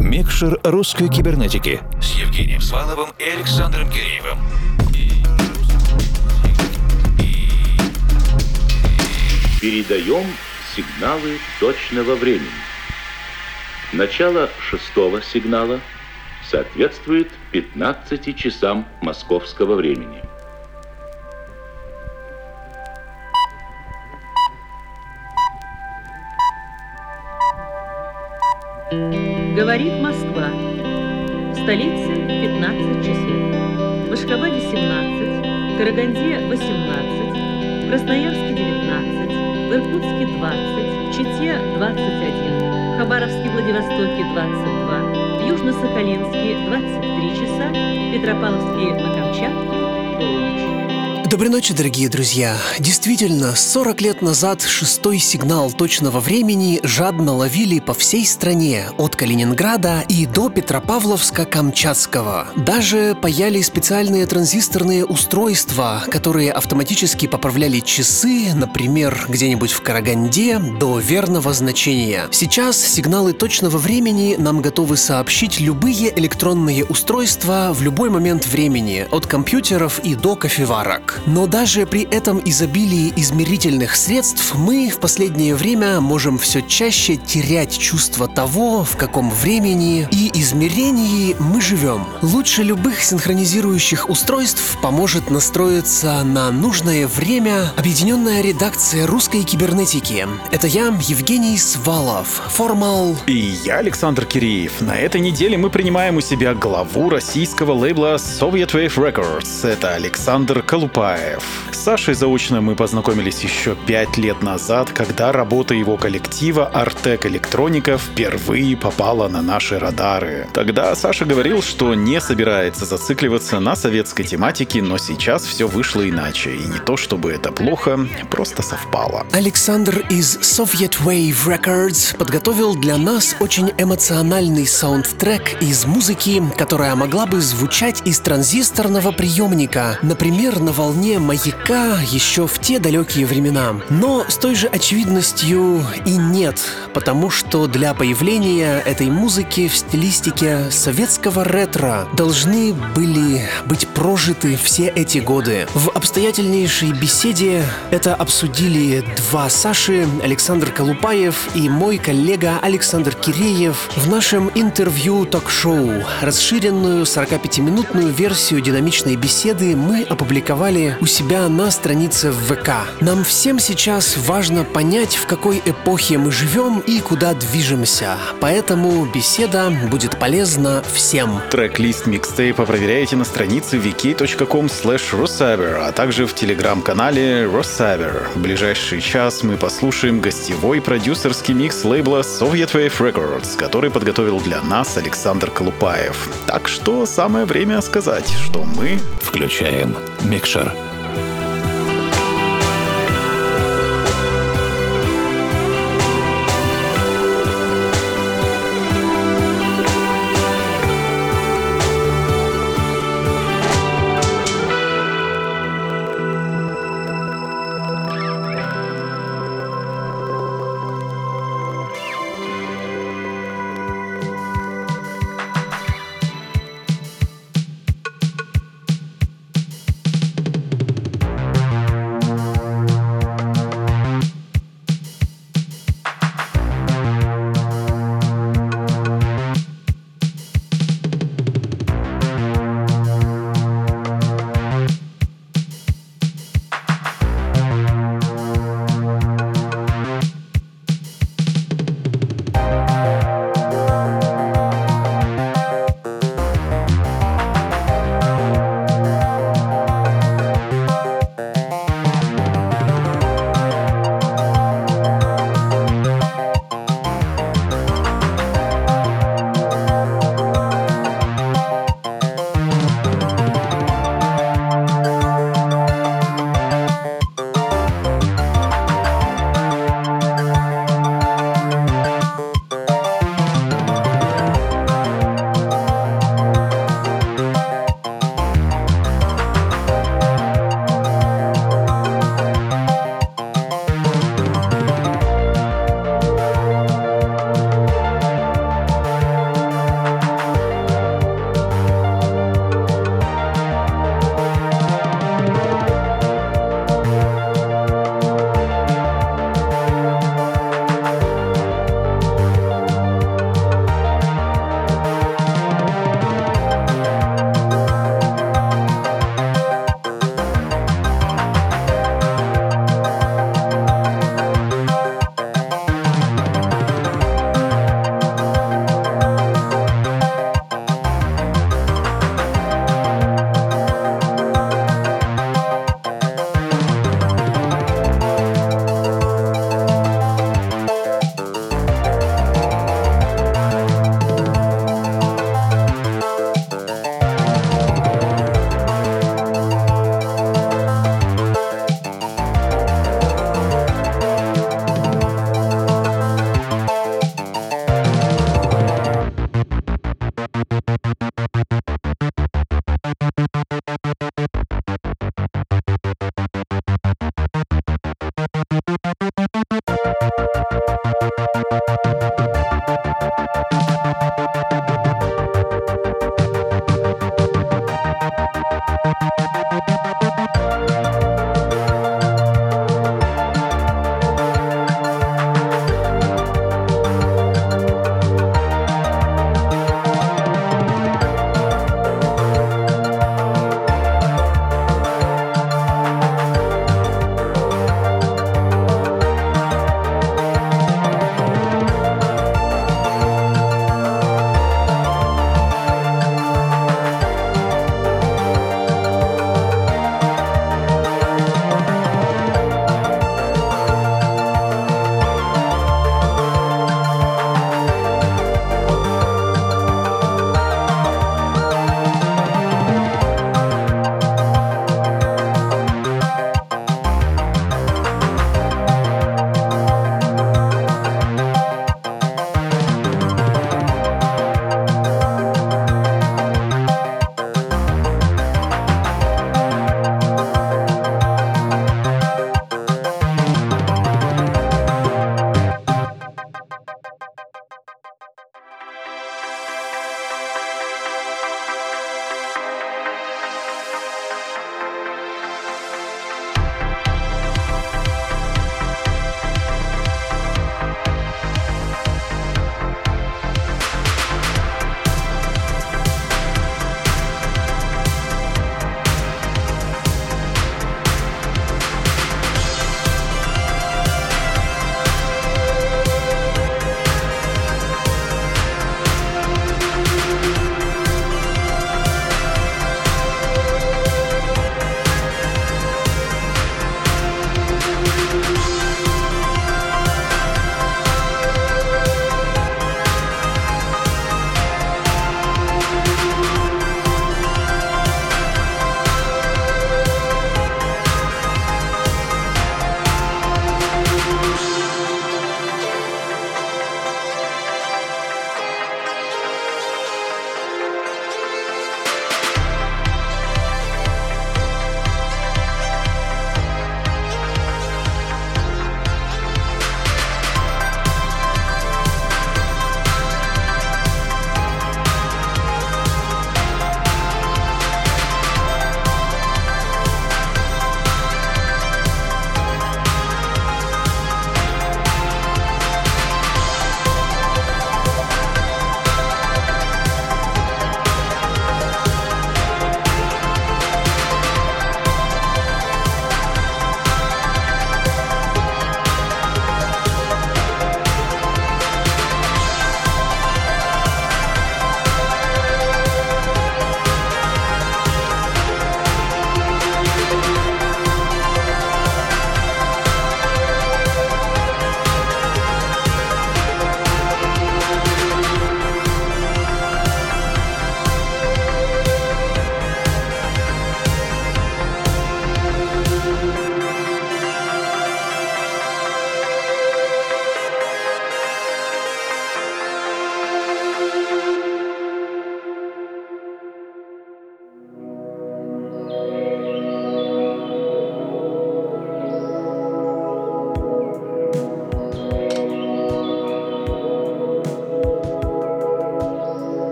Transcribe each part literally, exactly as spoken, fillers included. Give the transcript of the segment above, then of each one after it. Микшер русской кибернетики с Евгением Сваловым и Александром Киреевым. Передаем сигналы точного времени. Начало шестого сигнала соответствует пятнадцати часам московского времени. Говорит Москва. В столице пятнадцать часов. В Ашхабаде семнадцать, в Караганде восемнадцать, в Красноярске девятнадцать, в Иркутске двадцать, в Чите двадцать один, в Хабаровске, Владивостоке двадцать два, в Южно-Сахалинске двадцать три часа, в Петропавловске на Камчатке полночь. Доброй ночи, дорогие друзья. Действительно, сорок лет назад шестой сигнал точного времени жадно ловили по всей стране, от Калининграда и до Петропавловска-Камчатского. Даже паяли специальные транзисторные устройства, которые автоматически поправляли часы, например, где-нибудь в Караганде, до верного значения. Сейчас сигналы точного времени нам готовы сообщить любые электронные устройства в любой момент времени, от компьютеров и до кофеварок. Но даже при этом изобилии измерительных средств мы в последнее время можем все чаще терять чувство того, в каком времени и измерении мы живем. Лучше любых синхронизирующих устройств поможет настроиться на нужное время объединенная редакция русской кибернетики. Это я, Евгений Свалов, Формал. И я, Александр Киреев. На этой неделе мы принимаем у себя главу российского лейбла Soviet Wave Records. Это Александр Колупаев. С Сашей заочно мы познакомились еще пять лет назад, когда работа его коллектива «Артек Электроника» впервые попала на наши радары. Тогда Саша говорил, что не собирается зацикливаться на советской тематике, но сейчас все вышло иначе. И не то чтобы это плохо, просто совпало. Александр из Soviet Wave Records подготовил для нас очень эмоциональный саундтрек из музыки, которая могла бы звучать из транзисторного приемника, например, на волне маяка еще в те далекие времена. Но с той же очевидностью и нет, потому что для появления этой музыки в стилистике советского ретро должны были быть прожиты все эти годы. В обстоятельнейшей беседе это обсудили два Саши, Александр Колупаев и мой коллега Александр Киреев в нашем интервью ток-шоу. Расширенную сорокапятиминутную версию динамичной беседы мы опубликовали у себя на странице в ВК. Нам всем сейчас важно понять, в какой эпохе мы живем и куда движемся. Поэтому беседа будет полезна всем. Трек-лист микстейпа проверяйте на странице вики точка ком слэш росавер, а также в телеграм-канале Росавер. В ближайший час мы послушаем гостевой продюсерский микс лейбла Soviet Wave Records, который подготовил для нас Александр Колупаев. Так что самое время сказать, что мы включаем микшер.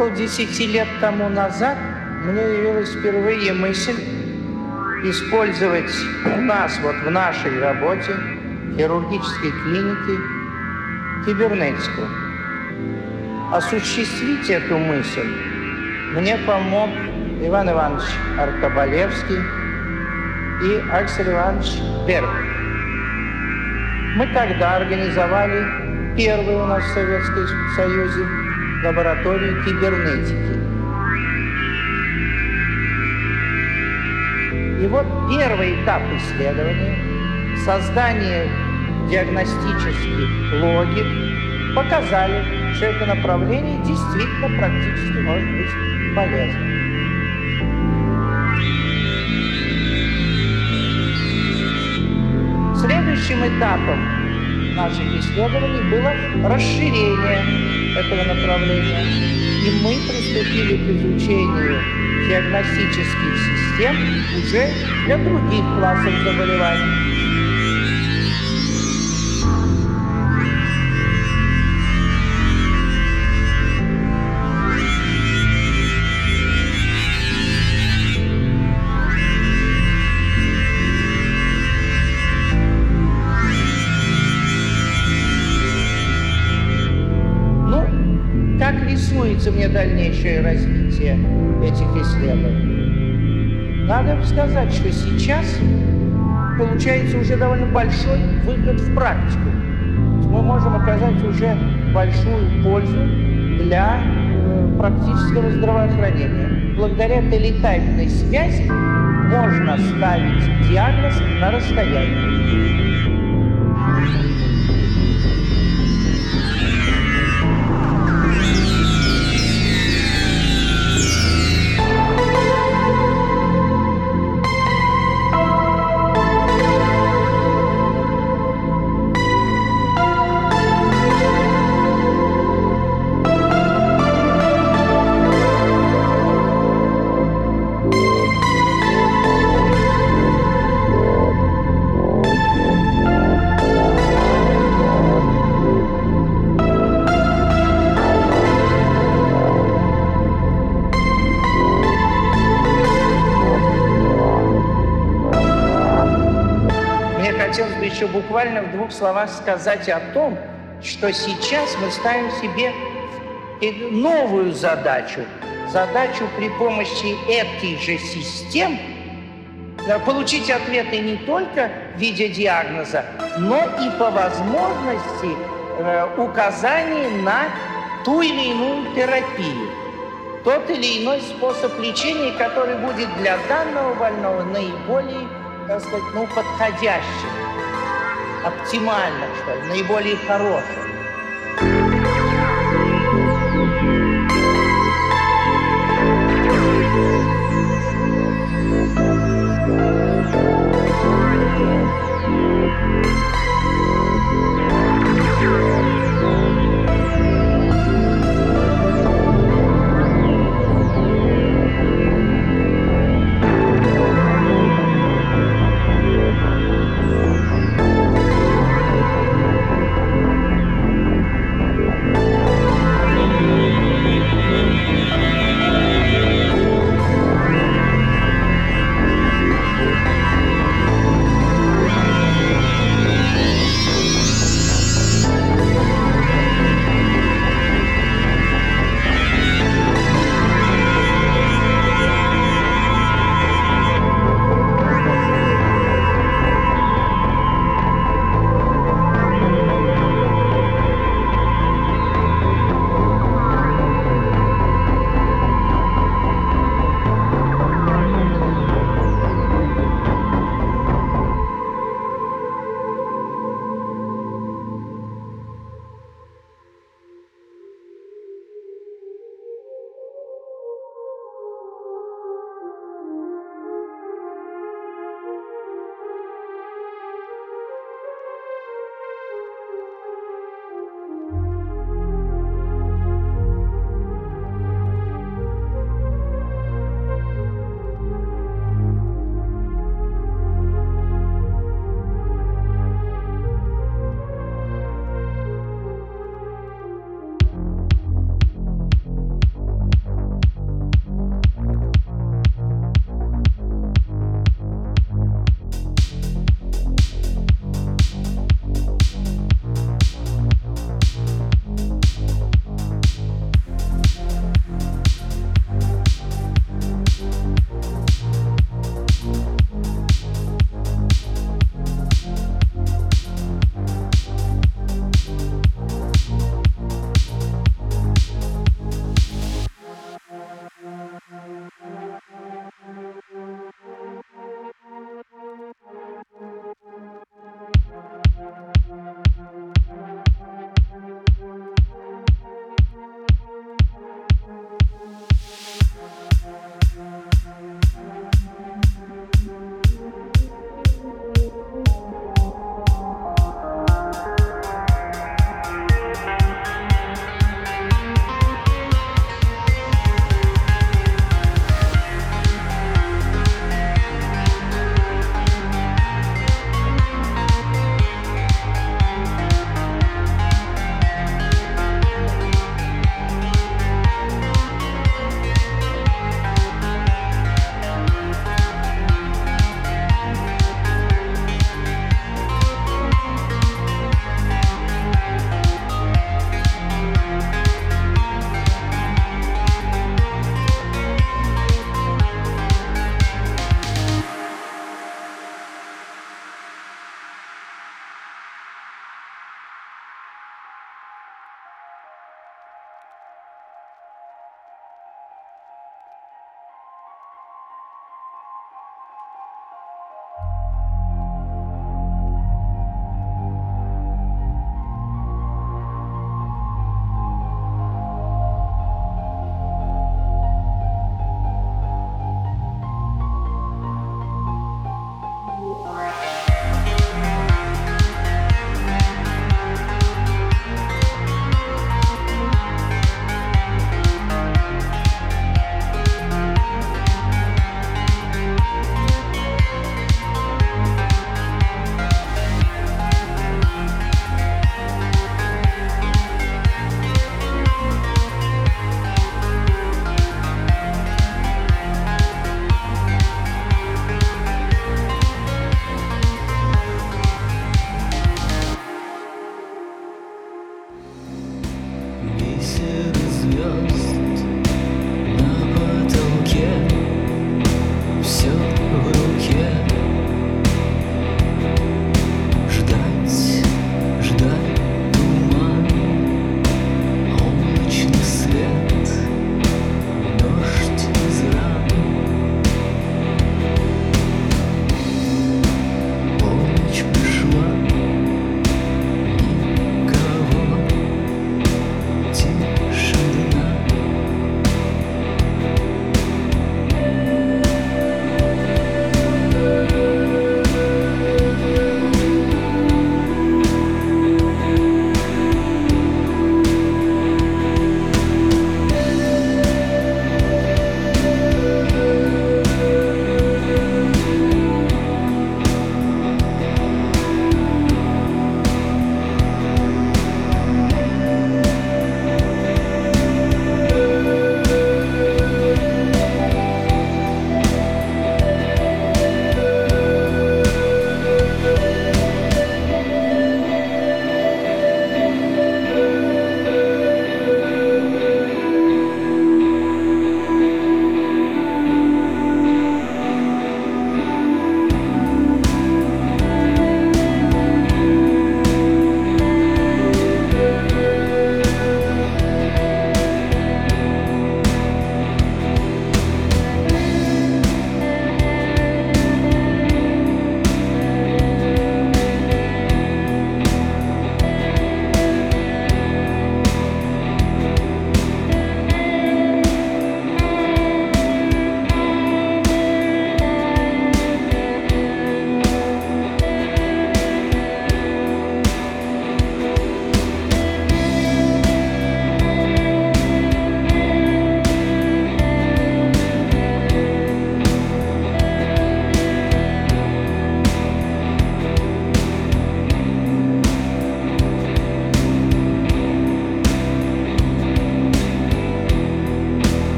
около десяти лет тому назад мне явилась впервые мысль использовать у нас, вот в нашей работе, хирургической клиники, кибернетику. Осуществить эту мысль мне помог Иван Иванович Аркобалевский и Алексей Иванович Берг. Мы тогда организовали первую у нас в Советском Союзе лабораторию кибернетики. И вот первый этап исследования – создание диагностических логик – показали, что это направление действительно практически может быть полезным. Следующим этапом наших исследований было расширение этого направления. И мы приступили к изучению диагностических систем уже для других классов заболеваний. Мне дальнейшее развитие этих исследований. Надо сказать, что сейчас получается уже довольно большой выход в практику. Мы можем оказать уже большую пользу для практического здравоохранения. Благодаря телетайпной связи можно ставить диагноз на расстоянии. Еще буквально в двух словах сказать о том, что сейчас мы ставим себе новую задачу, задачу при помощи этих же систем получить ответы не только в виде диагноза, но и по возможности указаний на ту или иную терапию, тот или иной способ лечения, который будет для данного больного наиболее, так сказать, ну, подходящим. Оптимально, что ли, наиболее хорошим.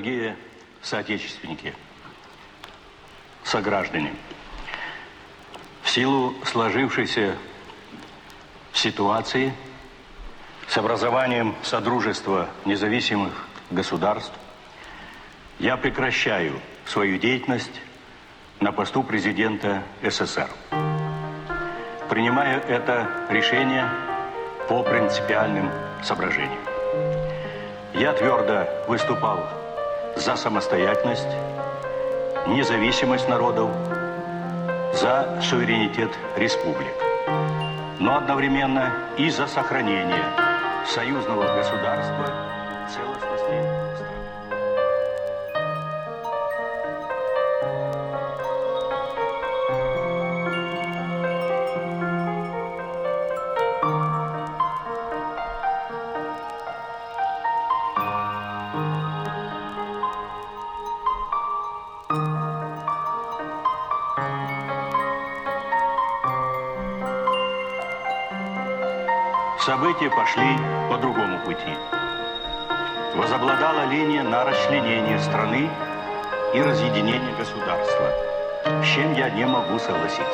дорогие соотечественники, сограждане, в силу сложившейся ситуации с образованием Содружества независимых государств я прекращаю свою деятельность на посту президента СССР. Принимаю это решение по принципиальным соображениям. Я твердо выступал за самостоятельность, независимость народов, за суверенитет республик, но одновременно и за сохранение союзного государства целостности. События пошли по другому пути. Возобладала линия на расчленение страны и разъединение государства, с чем я не могу согласиться.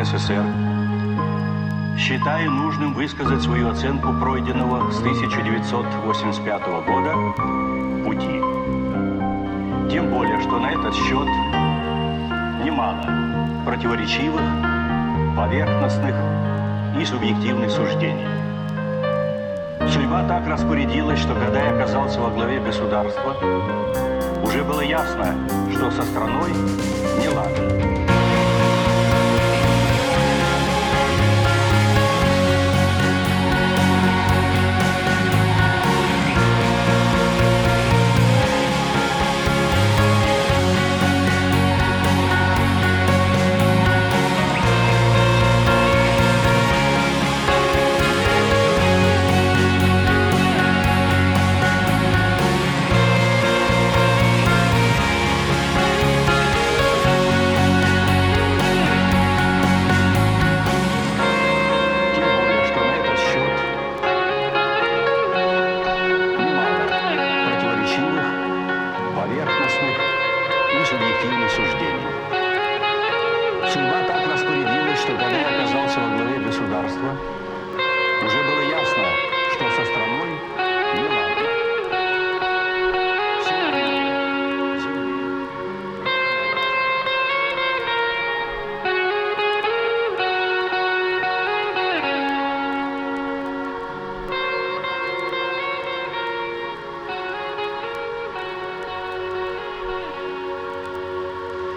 СССР, считаю нужным высказать свою оценку пройденного с тысяча девятьсот восемьдесят пятого года пути. Тем более, что на этот счет немало противоречивых, поверхностных и субъективных суждений. Судьба так распорядилась, что когда я оказался во главе государства, уже было ясно, что со страной неладно.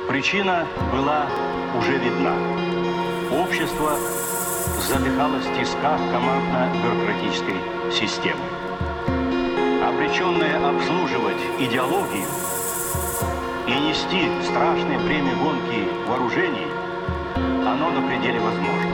Причина была уже видна. Общество задыхалось в тисках командно-бюрократической системы. Обреченное обслуживать идеологию и нести страшное бремя гонки вооружений, оно на пределе возможного.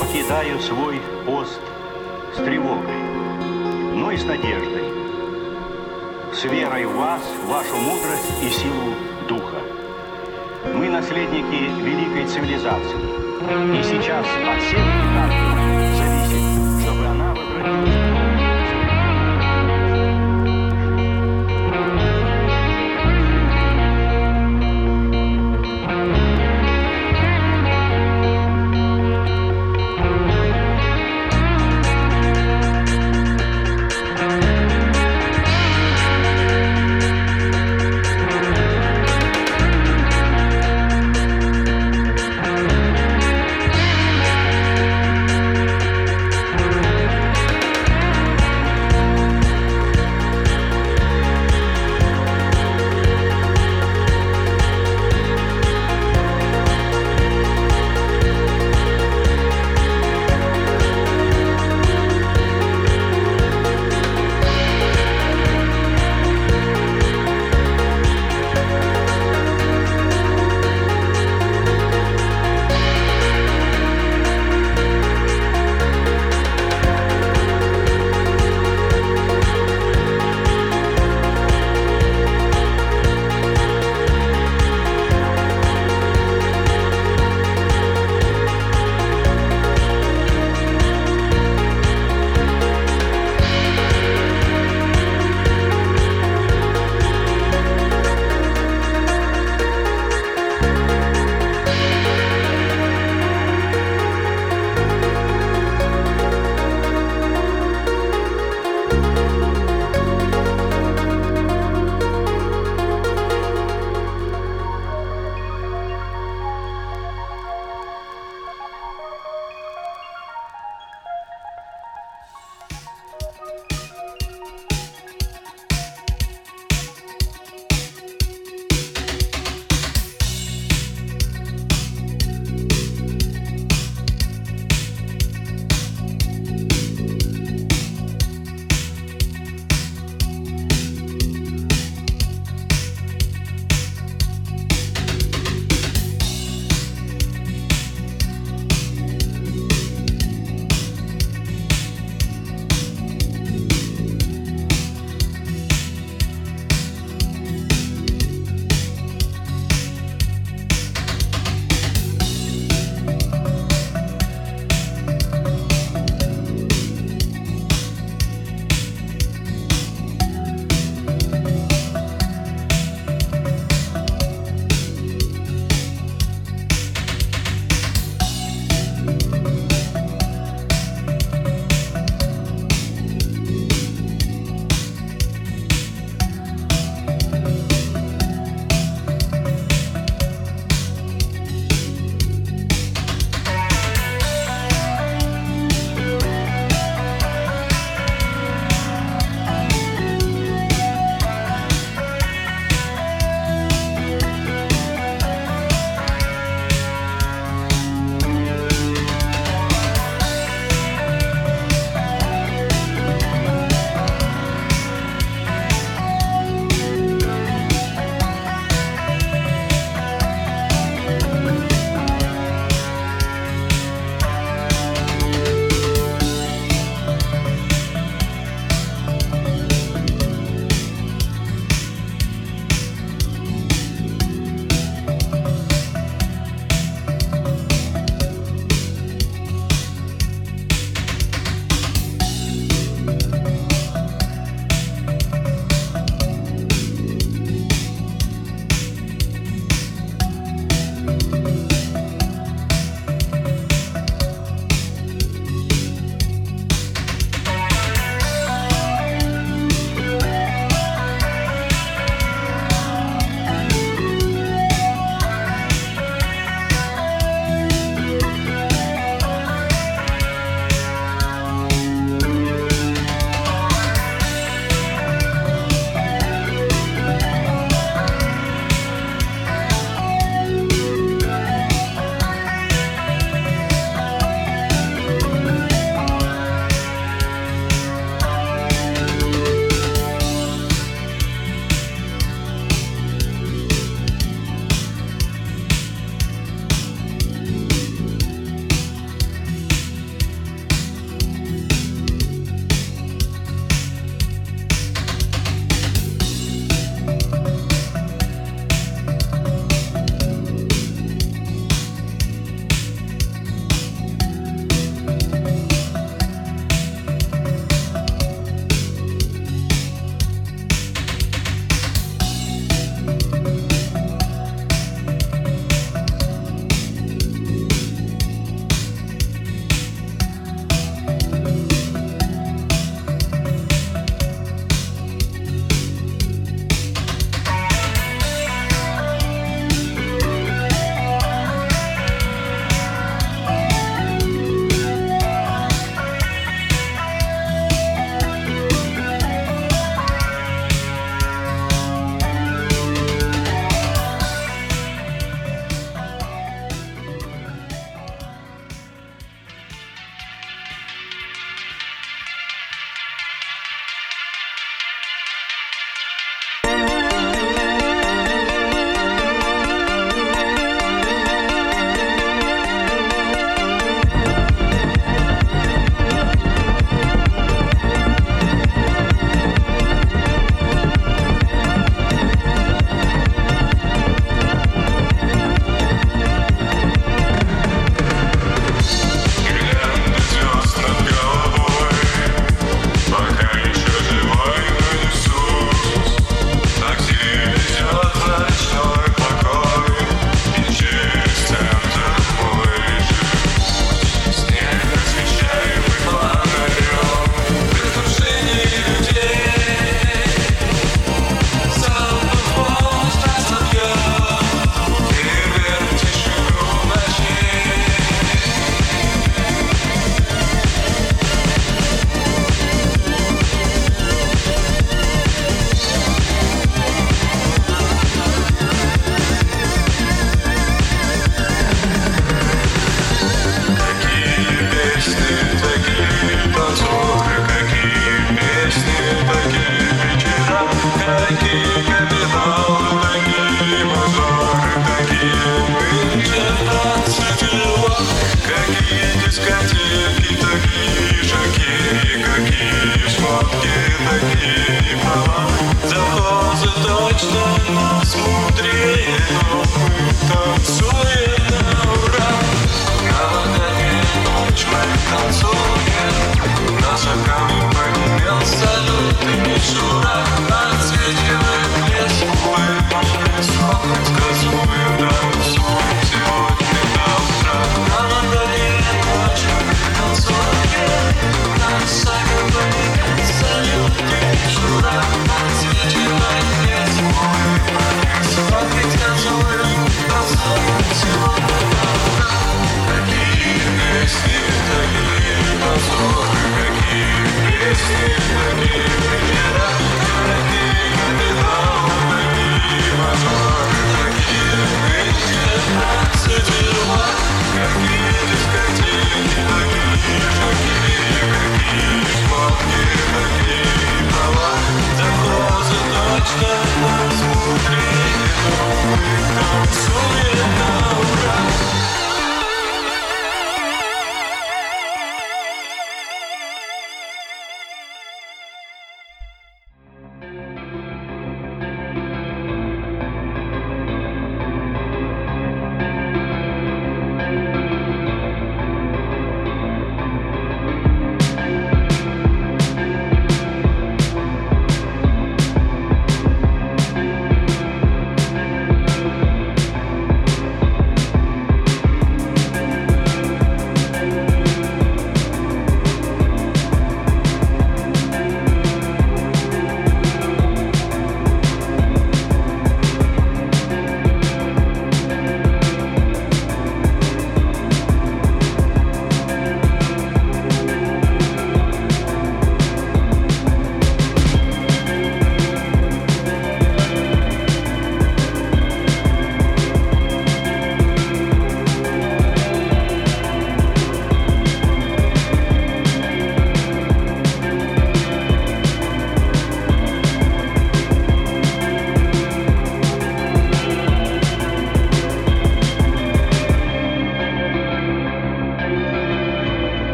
Покидаю свой пост с тревогой, но и с надеждой, с верой в вас, в вашу мудрость и силу духа. Мы наследники великой цивилизации, и сейчас от всех и каждого зависит, чтобы она возвратилась.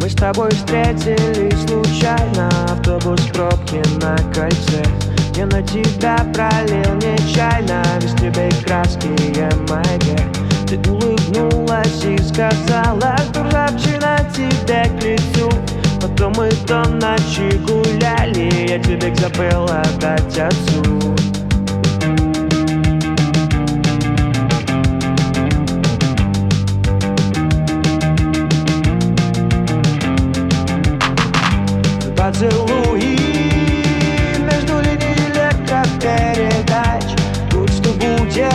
Мы с тобой встретились случайно, автобус в пробке на кольце. Я на тебя пролил нечаянно без тебя краски эмайге. Ты улыбнулась и сказала, что ржавчина тебе к лицу. Потом мы до ночи гуляли, я тебе забыл отдать отцу. Поцелуи между линией электропередач. Будь что будет,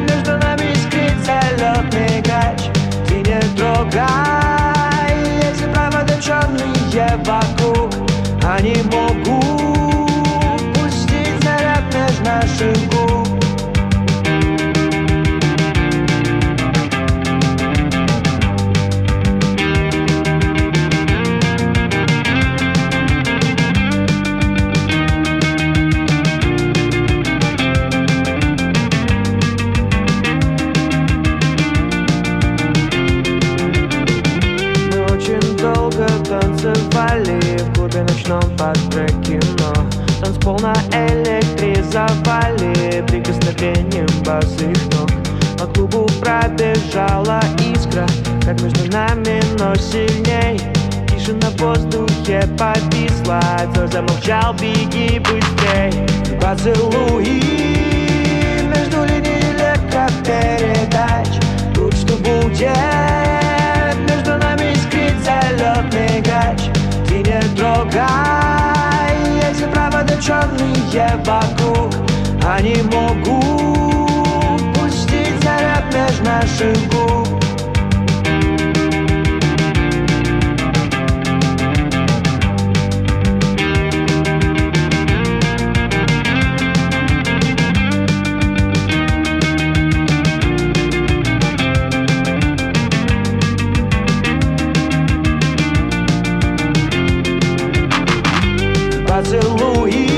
между нами искрится лётный гач. Ты не трогай эти провода чёрные вокруг, а не могу пустить заряд между наших губ. В клубе ночном под кино танцпол на электризовали прикосновением босых ног. По клубу пробежала искра, как между нами, но сильней. Тишина в воздухе повисла, кто замолчал, беги быстрей. Поцелуи между линией электропередач. Будь что будет, между нами искрит залетный гач. Ты не трогай эти провода черные вокруг. Они могут пустить заряд между наших губ. Поцелуи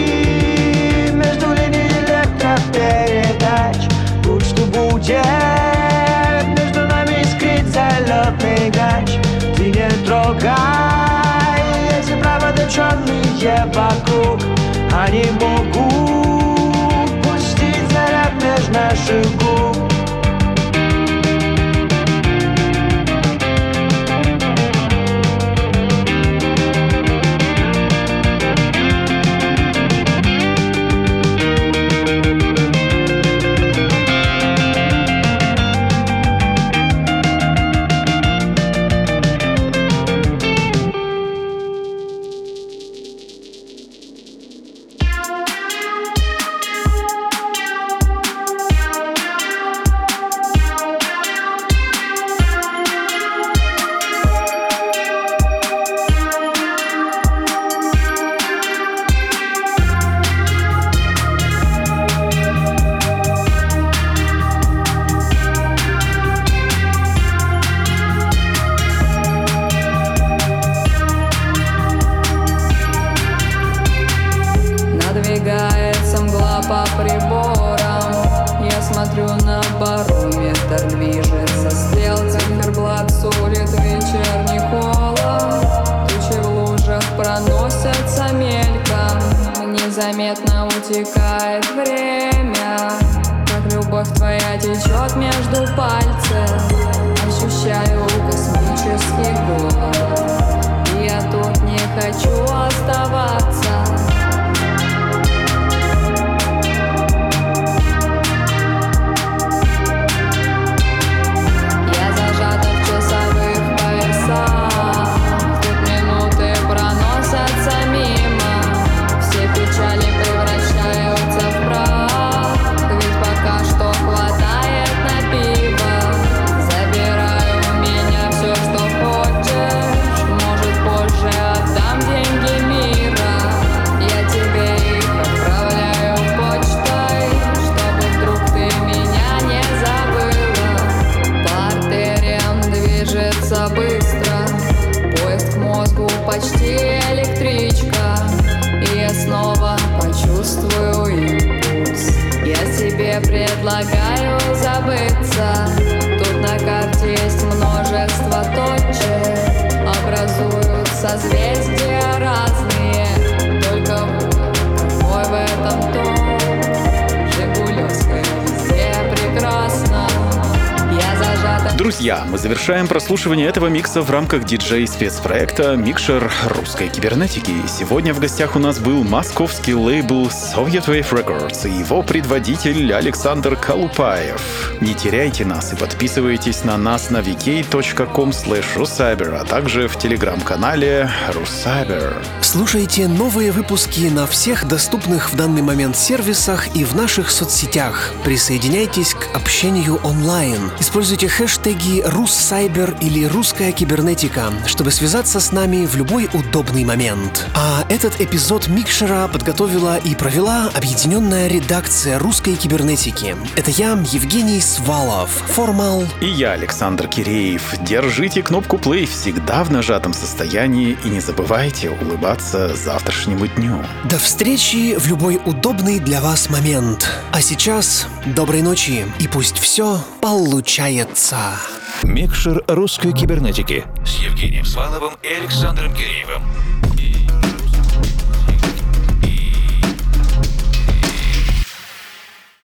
между линией электропередач. Будь что будет, между нами искрит залетный гач. Ты не трогай эти провода черные вокруг. Они могут пустить заряд между наших губ. Друзья, мы завершаем прослушивание этого микса в рамках диджей-спецпроекта «Микшер русской кибернетики». Сегодня в гостях у нас был московский лейбл Soviet Wave Records и его предводитель Александр Колупаев. Не теряйте нас и подписывайтесь на нас на ви кей точка ком слэш русайбер, а также в телеграм-канале Русайбер. Слушайте новые выпуски на всех доступных в данный момент сервисах и в наших соцсетях. Присоединяйтесь к общению онлайн. Используйте хэштеги и Руссайбер или Русская кибернетика, чтобы связаться с нами в любой удобный момент. А этот эпизод микшера подготовила и провела объединенная редакция Русской кибернетики. Это я, Евгений Свалов, Формал. И я, Александр Киреев. Держите кнопку плей всегда в нажатом состоянии и не забывайте улыбаться завтрашнему дню. До встречи в любой удобный для вас момент. А сейчас доброй ночи и пусть все получается. Микшер русской кибернетики с Евгением Сваловым и Александром Киреевым.